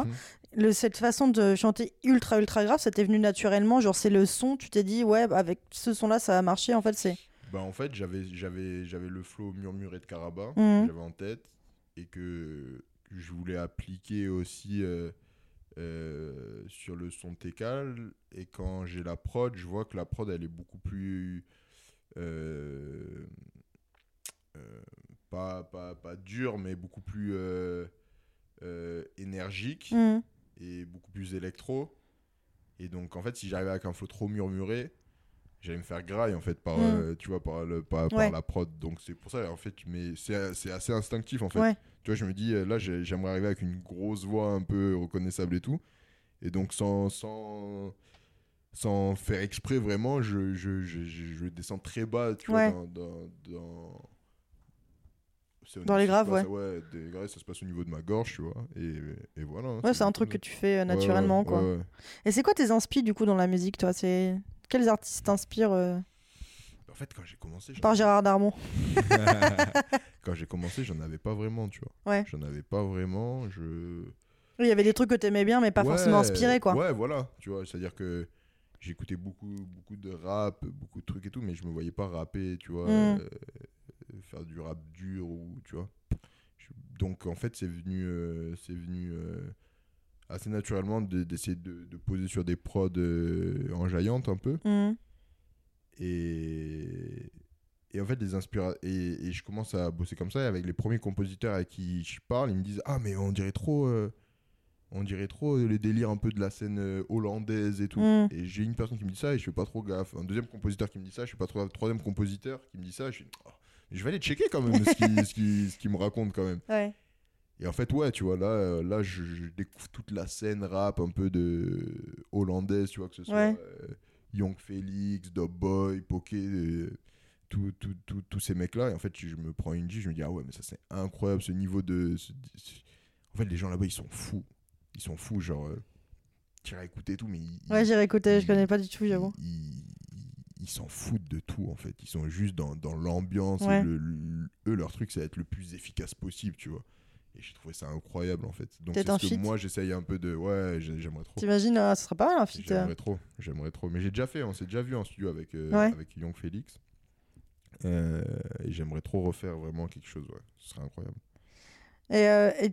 Mm-hmm. Cette façon de chanter ultra, ultra grave, ça t'est venu naturellement, genre c'est le son, tu t'es dit, ouais, avec ce son-là, ça a marché, en fait, c'est... Bah en fait, j'avais le flow murmuré de Caraba, que j'avais en tête, et que je voulais appliquer aussi sur le son Técale. Et quand j'ai la prod, je vois que la prod, elle est beaucoup plus... pas dure, mais beaucoup plus énergique, et beaucoup plus électro. Et donc, en fait, si j'arrivais avec un flow trop murmuré, j'allais me faire graille en fait par tu vois par la prod, donc c'est pour ça en fait, mais c'est assez instinctif en fait. Tu vois, je me dis là j'aimerais arriver avec une grosse voix un peu reconnaissable et tout, et donc sans faire exprès vraiment, je descends très bas, tu vois, dans les graves, ça se passe au niveau de ma gorge, tu vois, et voilà. C'est un truc que tu fais naturellement, quoi. Et c'est quoi tes inspi du coup dans la musique, toi? C'est quels artistes t'inspirent En fait, quand j'ai commencé... Par Gérard Darmon. Quand j'ai commencé, j'en avais pas vraiment, tu vois. Ouais. J'en avais pas vraiment, Il y avait des trucs que t'aimais bien, mais pas forcément inspirés, quoi. Ouais, voilà, tu vois, c'est-à-dire que j'écoutais beaucoup de rap, beaucoup de trucs et tout, mais je me voyais pas rapper, tu vois, faire du rap dur, ou tu vois. Donc, en fait, c'est venu assez naturellement d'essayer de poser sur des prods enjaillantes un peu. Et en fait, les inspirations... Et je commence à bosser comme ça, et avec les premiers compositeurs à qui je parle, ils me disent « Ah, mais on dirait trop les délires un peu de la scène hollandaise et tout. » Et j'ai une personne qui me dit ça et je fais pas trop gaffe. Un deuxième compositeur qui me dit ça, je fais pas trop gaffe. Troisième compositeur qui me dit ça, je vais aller checker quand même ce qu'il me raconte quand même. Ouais. Et en fait, tu vois, là je découvre toute la scène rap un peu de hollandaise, tu vois, que ce soit Young Félix, Dope Boy, Poké, tous ces mecs-là. Et en fait, je me prends une G, je me dis, ah ouais, mais ça c'est incroyable, ce niveau de... En fait, les gens là-bas, ils sont fous. Ils sont fous, genre... J'irai écouter et tout, mais... j'irai écouter, je connais pas du tout, j'avoue. Ils s'en foutent de tout, en fait. Ils sont juste dans l'ambiance. Ouais. Et eux, leur truc, c'est être le plus efficace possible, tu vois. Et j'ai trouvé ça incroyable en fait. Donc c'est ce que moi j'essaye un peu de... j'aimerais trop. T'imagines, ça serait pas mal un feat. J'aimerais trop. Mais j'ai déjà fait, on s'est déjà vu en studio avec Young Félix. Et j'aimerais trop refaire vraiment quelque chose, ce serait incroyable. Et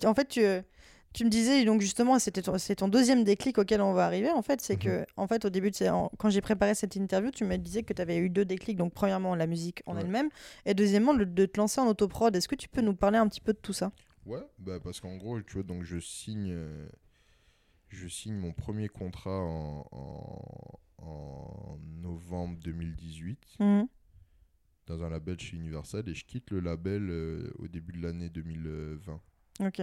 en fait, tu me disais, donc justement, c'est ton deuxième déclic auquel on va arriver en fait. C'est que, en fait, au début, quand j'ai préparé cette interview, tu me disais que tu avais eu 2 déclics. Donc premièrement, la musique en elle-même. Et deuxièmement, de te lancer en autoprod. Est-ce que tu peux nous parler un petit peu de tout ça ? Ouais, bah parce qu'en gros, tu vois, donc je signe mon premier contrat en novembre 2018 dans un label chez Universal, et je quitte le label au début de l'année 2020. Ok.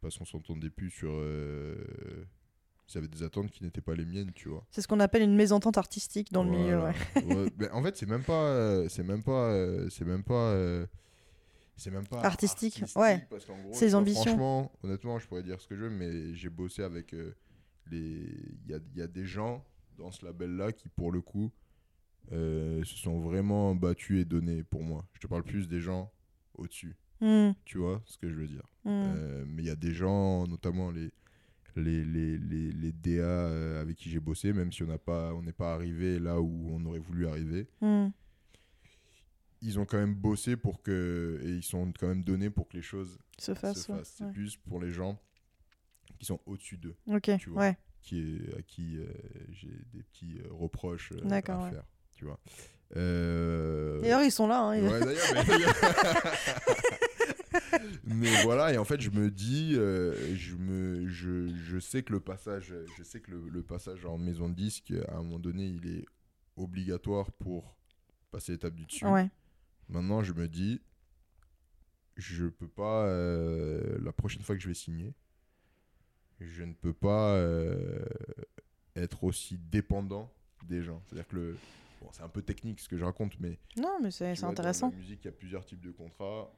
Parce qu'on s'entendait plus sur... Ils avaient des attentes qui n'étaient pas les miennes, tu vois. C'est ce qu'on appelle une mésentente artistique dans le milieu, mais en fait, c'est même pas artistique parce qu'en gros, ses ambitions. Franchement, honnêtement, je pourrais dire ce que je veux, mais j'ai bossé avec il y a des gens dans ce label là qui pour le coup se sont vraiment battus et donnés pour moi. Je te parle plus des gens au-dessus. Tu vois ce que je veux dire. Mais il y a des gens, notamment les DA avec qui j'ai bossé, même si on n'est pas arrivé là où on aurait voulu arriver. Ils ont quand même bossé pour que... Et ils sont quand même donnés pour que les choses se fassent. C'est plus pour les gens qui sont au-dessus d'eux. Ok, tu vois, à qui j'ai des petits reproches à faire, tu vois. D'ailleurs, ils sont là. Mais voilà, et en fait, je me dis... je sais que le passage en maison de disque, à un moment donné, il est obligatoire pour passer l'étape du dessus. Ouais. Maintenant, je me dis, je peux pas. La prochaine fois que je vais signer, je ne peux pas être aussi dépendant des gens. C'est-à-dire que le... Bon, c'est un peu technique ce que je raconte, mais... Non, mais c'est intéressant. Dans la musique, il y a plusieurs types de contrats.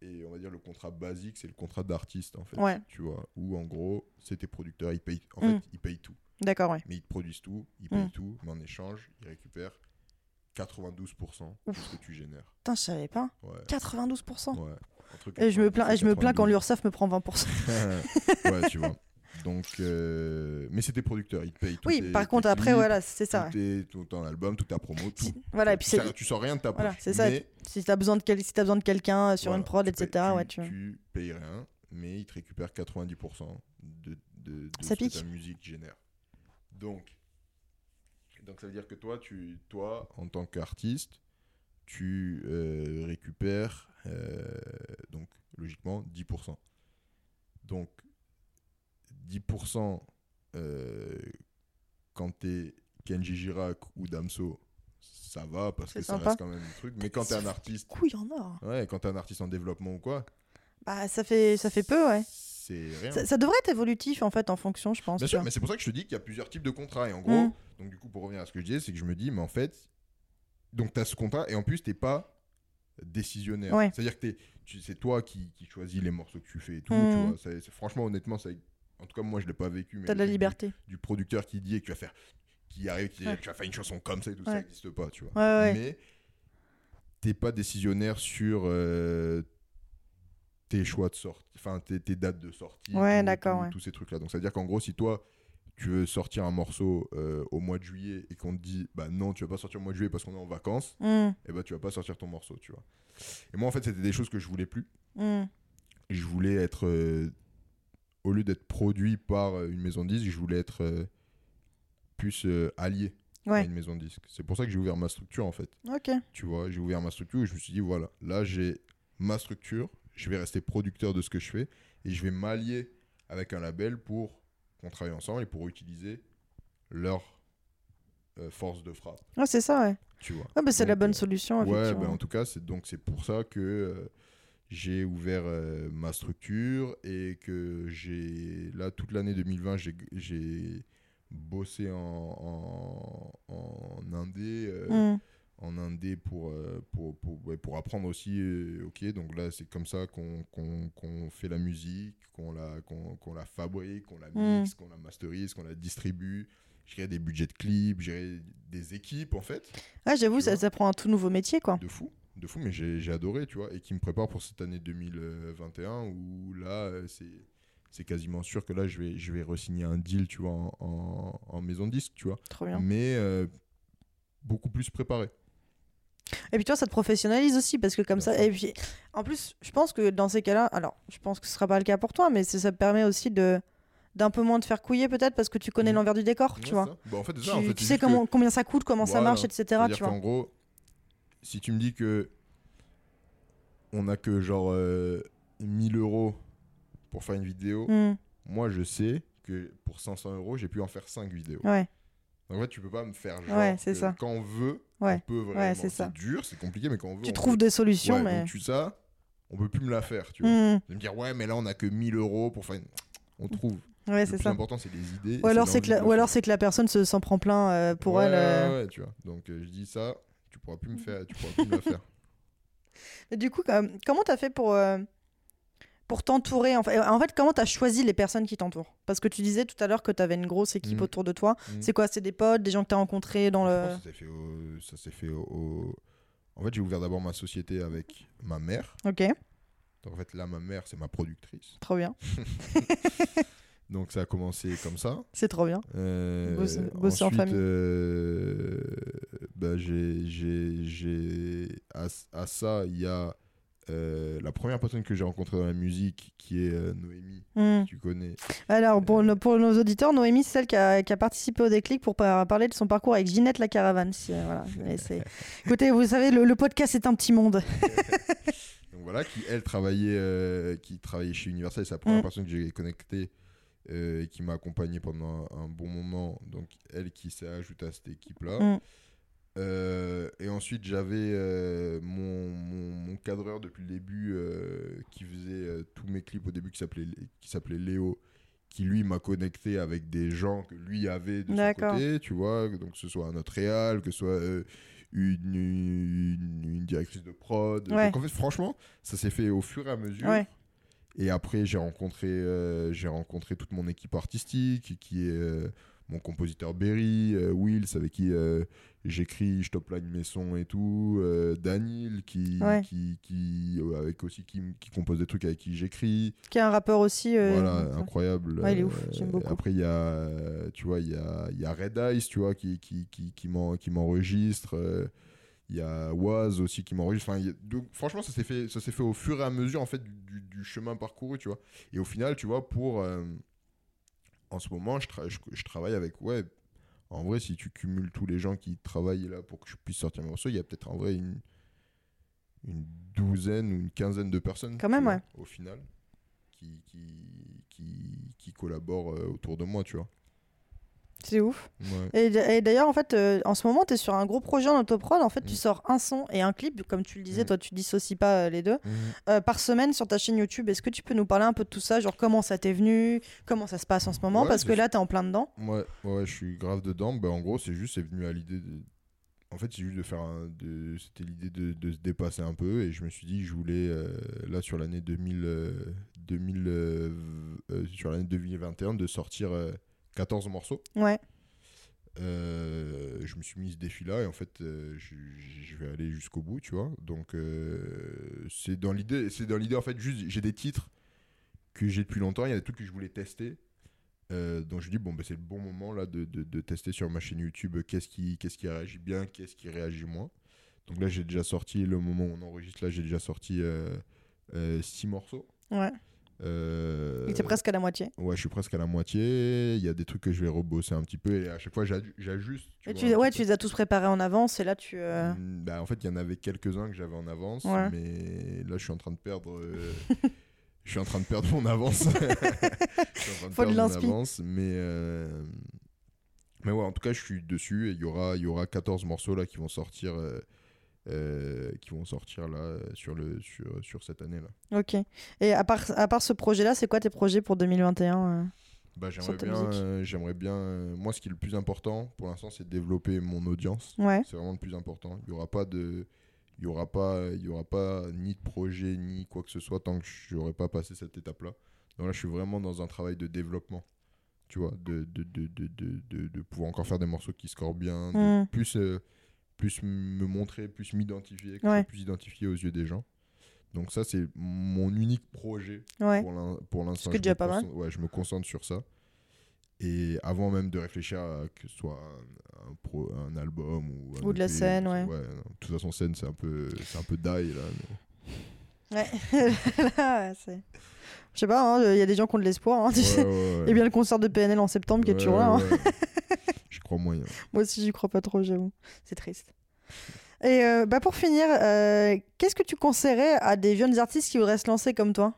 Et on va dire le contrat basique, c'est le contrat d'artiste, en fait. Ouais. Tu vois, où, en gros, c'est tes producteurs, ils payent, en fait, ils payent tout. D'accord, ouais. Mais ils te produisent tout, ils payent tout, mais en échange, ils récupèrent 92% de ce que tu génères. Putain, je savais pas. Ouais. 92%. Ouais. Et je me plains quand l'URSSAF me prend 20%. Ouais, tu vois. Donc, mais c'est tes producteurs, ils te payent tout. Oui, par contre, après, clips, voilà, c'est ça. Tout ton album, toute ta promo, tout. Voilà, et puis ça, tu sors rien de ta poche. Voilà, c'est ça. Si t'as besoin de quelqu'un sur une prod, etc., ouais, tu payes rien, mais ils te récupèrent 90% de ce que ta musique génère. Donc, ça veut dire que toi, en tant qu'artiste, tu récupères donc logiquement 10%. Donc 10% quand t'es Kenji Girac ou Damso, ça va parce que ça reste quand même un truc. Mais quand t'es un artiste, couille en or. Ouais, quand t'es un artiste en développement ou quoi. Bah ça fait peu, ouais. C'est rien. Ça devrait être évolutif en fait en fonction, je pense. Bien sûr, mais c'est pour ça que je te dis qu'il y a plusieurs types de contrats et en gros, donc du coup pour revenir à ce que je disais, c'est que je me dis mais en fait, donc t'as ce contrat et en plus t'es pas décisionnaire. Ouais. C'est-à-dire que c'est toi qui choisis les morceaux que tu fais et tout. Tu vois, franchement, honnêtement, en tout cas moi je l'ai pas vécu. Mais t'as de la liberté. Du producteur qui dit que tu vas faire, qui arrive, qui dit que tu vas faire une chanson comme ça et tout, ça n'existe pas, tu vois. Ouais, ouais. Mais t'es pas décisionnaire sur tes choix de sortie, enfin tes dates de sortie, tous ces trucs là. Donc ça veut dire qu'en gros si toi tu veux sortir un morceau au mois de juillet et qu'on te dit bah non tu vas pas sortir au mois de juillet parce qu'on est en vacances, et bah tu vas pas sortir ton morceau, tu vois. Et moi en fait c'était des choses que je voulais plus. Je voulais être au lieu d'être produit par une maison de disques, je voulais être plus allié à une maison de disques. C'est pour ça que j'ai ouvert ma structure en fait. Okay. Tu vois, j'ai ouvert ma structure et je me suis dit voilà, là j'ai ma structure, je vais rester producteur de ce que je fais et je vais m'allier avec un label pour qu'on travaille ensemble et pour utiliser leur force de frappe. Ah, c'est ça, ouais. Tu vois. Ah, bah, c'est donc, la bonne solution. Ouais, bah, en tout cas, c'est pour ça que j'ai ouvert ma structure et que j'ai, là, toute l'année 2020, j'ai bossé en indé. En indé pour apprendre aussi, ok, donc là c'est comme ça qu'on fait la musique, qu'on la fabrique, qu'on la mixe, qu'on la masterise, qu'on la distribue, gérer des budgets de clips, gérer des équipes en fait. Ah, j'avoue, ça prend un tout nouveau métier quoi. De fou, mais j'ai adoré, tu vois, et qui me prépare pour cette année 2021 où là c'est quasiment sûr que là je vais re-signer un deal, tu vois, en maison de disque, tu vois. Trop bien. Mais beaucoup plus préparé. Et puis toi, ça te professionnalise aussi parce que comme ça. Et puis, en plus, je pense que dans ces cas-là, alors, je pense que ce sera pas le cas pour toi, mais ça te permet aussi d'un peu moins te faire couiller peut-être parce que tu connais l'envers du décor, tu vois. Bah, en fait, tu sais combien ça coûte, comment ça marche, etc. C'est-à-dire qu'en gros, si tu me dis que on a que genre 1 000 euros pour faire une vidéo, moi je sais que pour 500 euros, j'ai pu en faire 5 vidéos. Ouais. En fait, tu peux pas me faire genre quand on veut, on peut vraiment. Ouais, c'est dur, c'est compliqué, mais quand on veut. Tu trouves des solutions, mais. Donc, ça, on peut plus me la faire, tu vois. De me dire, ouais, mais là, on a que 1000 euros pour faire. On trouve. Ouais, c'est ça. Le plus important, c'est les idées. Ou alors, c'est que la personne s'en prend plein pour elle. Ouais, tu vois. Donc, je dis ça, tu pourras plus me faire, tu pourras plus me la faire. Et du coup, comment t'as fait pour t'entourer, en fait, comment t'as choisi les personnes qui t'entourent? Parce que tu disais tout à l'heure que t'avais une grosse équipe autour de toi. C'est quoi? C'est des potes, des gens que t'as rencontrés dans le... Ça s'est fait au... En fait, j'ai ouvert d'abord ma société avec ma mère. Ok. Donc, en fait, là, ma mère, c'est ma productrice. Trop bien. Donc, ça a commencé comme ça. C'est trop bien. Bosser en famille. À ça, il y a... la première personne que j'ai rencontrée dans la musique qui est Noémie, si tu connais. Alors pour nos auditeurs, Noémie c'est celle qui a participé au Déclic pour parler de son parcours avec Ginette la Caravane. Voilà. Écoutez, vous savez, le podcast est un petit monde. Donc voilà, qui travaillait chez Universal, c'est la première personne que j'ai connectée et qui m'a accompagné pendant un bon moment. Donc elle qui s'est ajoutée à cette équipe-là. Et ensuite j'avais mon cadreur depuis le début qui faisait tous mes clips au début qui s'appelait Léo, qui lui m'a connecté avec des gens que lui avait de D'accord. son côté, tu vois, donc que ce soit un autre réal, que ce soit une directrice de prod. Ouais. Donc en fait, franchement, ça s'est fait au fur et à mesure. Ouais. Et après, j'ai rencontré toute mon équipe artistique, qui est mon compositeur Berry, Wills, avec qui j'écris, je top line mes sons et tout, Daniel, qui compose des trucs, avec qui j'écris. Qui est un rappeur aussi. Voilà, incroyable. Ouais, il est ouf, j'aime beaucoup. Après, il y a Red Ice, tu vois, qui m'enregistre. Il y a Oaz aussi qui m'enregistre. Enfin, donc, franchement, ça s'est fait au fur et à mesure en fait, du chemin parcouru, tu vois. Et au final, tu vois, pour... en ce moment, je travaille avec... Ouais, en vrai, si tu cumules tous les gens qui travaillent là pour que je puisse sortir mes morceaux, il y a peut-être en vrai une douzaine ou une quinzaine de personnes. Quand même, vois, ouais. Au final, qui collaborent autour de moi, tu vois. C'est ouf. Ouais. Et d'ailleurs, en fait, en ce moment, tu es sur un gros projet en autoprod. En fait, tu sors un son et un clip. Comme tu le disais, toi, tu dissocies pas les deux. Par semaine sur ta chaîne YouTube, est-ce que tu peux nous parler un peu de tout ça ? Genre, comment ça t'est venu ? Comment ça se passe en ce moment ? Parce que là, tu es en plein dedans. Ouais, je suis grave dedans. Bah, en gros, c'est venu à l'idée de... En fait, c'est juste de faire C'était l'idée de se dépasser un peu. Et je me suis dit que je voulais, là, sur l'année 2021, de sortir... 14 morceaux. Ouais. Je me suis mis ce défi-là et en fait, je vais aller jusqu'au bout, tu vois. Donc, c'est dans l'idée, en fait, juste, j'ai des titres que j'ai depuis longtemps, il y a des trucs que je voulais tester. Donc, je me dis, bon, c'est le bon moment, là, de tester sur ma chaîne YouTube qu'est-ce qui réagit bien, qu'est-ce qui réagit moins. Donc là, j'ai déjà sorti, le moment où on enregistre, là, j'ai déjà sorti 6 morceaux. Ouais. Et t'es presque à la moitié. Ouais, je suis presque à la moitié. Il y a des trucs que je vais rebosser un petit peu et à chaque fois j'ajuste. Tu les as tous préparés en avance et là tu. En fait, il y en avait quelques-uns que j'avais en avance, ouais. Mais là je suis en train de perdre. Je suis en train de perdre mon avance. Faut de l'inspi. Mais ouais, en tout cas, je suis dessus et il y aura 14 morceaux là qui vont sortir. Qui vont sortir là sur cette année là. Ok. Et à part ce projet là, c'est quoi tes projets pour 2021 ? J'aimerais bien, moi ce qui est le plus important pour l'instant, c'est de développer mon audience. Ouais. C'est vraiment le plus important. Il y aura pas ni de projet ni quoi que ce soit tant que j'aurai pas passé cette étape là. Donc là, je suis vraiment dans un travail de développement. Tu vois, de pouvoir encore faire des morceaux qui scorent bien, plus me montrer, plus m'identifier, que je puisse identifier aux yeux des gens. Donc ça, c'est mon unique projet pour l'instant. C'est déjà pas mal. Ouais, je me concentre sur ça. Et avant même de réfléchir à que ce soit un album ou de la scène, ouais. De toute façon, scène, c'est un peu die, là. Mais... Ouais, là, c'est... Je sais pas, il y a des gens qui ont de l'espoir. Ouais. Et bien le concert de PNL en septembre qui est toujours là. Ouais. J'y crois moyen. Moi aussi, j'y crois pas trop, j'avoue. C'est triste. Et pour finir, qu'est-ce que tu conseillerais à des jeunes artistes qui voudraient se lancer comme toi ?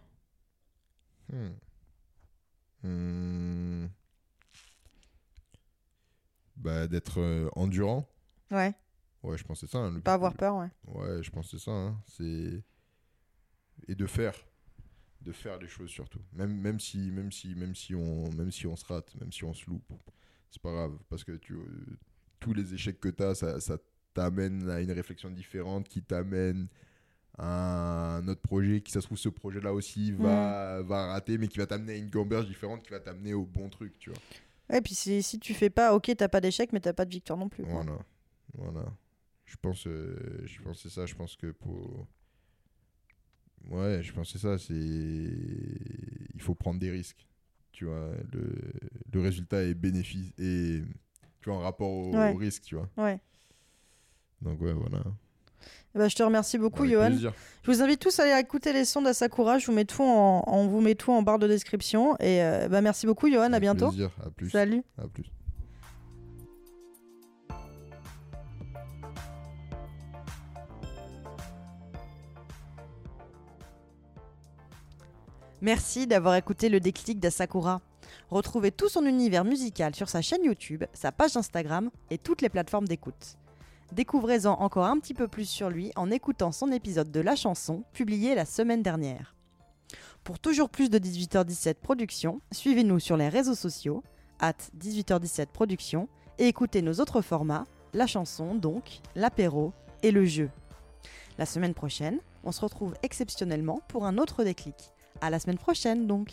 D'être endurant. Ouais. Ouais, je pense que c'est ça. Pas avoir peur, ouais. Ouais, je pense que c'est ça. Et de faire les choses surtout. Même si on se rate, même si on se loupe, c'est pas grave parce que tous les échecs que t'as, ça t'amène à une réflexion différente qui t'amène à un autre projet qui, ça se trouve, ce projet là aussi va rater, mais qui va t'amener à une gamberge différente, qui va t'amener au bon truc, tu vois. Et puis si tu fais pas, ok, t'as pas d'échec mais t'as pas de victoire non plus, quoi. Voilà, je pense c'est ça. Je pense que pour... Ouais, je pense que c'est ça, il faut prendre des risques, tu vois, le résultat est bénéfice, et tu vois, en rapport au risque, tu vois. Ouais. Donc ouais, voilà. Je te remercie beaucoup, Yohan. Plaisir. Je vous invite tous à aller écouter les sons d'Asakura, on vous met tout en barre de description, et merci beaucoup, Yohan, à bientôt. Plaisir, à plus. Salut. À plus. Merci d'avoir écouté Le Déclic d'Asakura. Retrouvez tout son univers musical sur sa chaîne YouTube, sa page Instagram et toutes les plateformes d'écoute. Découvrez-en encore un petit peu plus sur lui en écoutant son épisode de La Chanson, publié la semaine dernière. Pour toujours plus de 18h17 Productions, suivez-nous sur les réseaux sociaux, @18h17Productions, et écoutez nos autres formats, la chanson, donc, l'apéro et le jeu. La semaine prochaine, on se retrouve exceptionnellement pour un autre déclic. À la semaine prochaine, donc!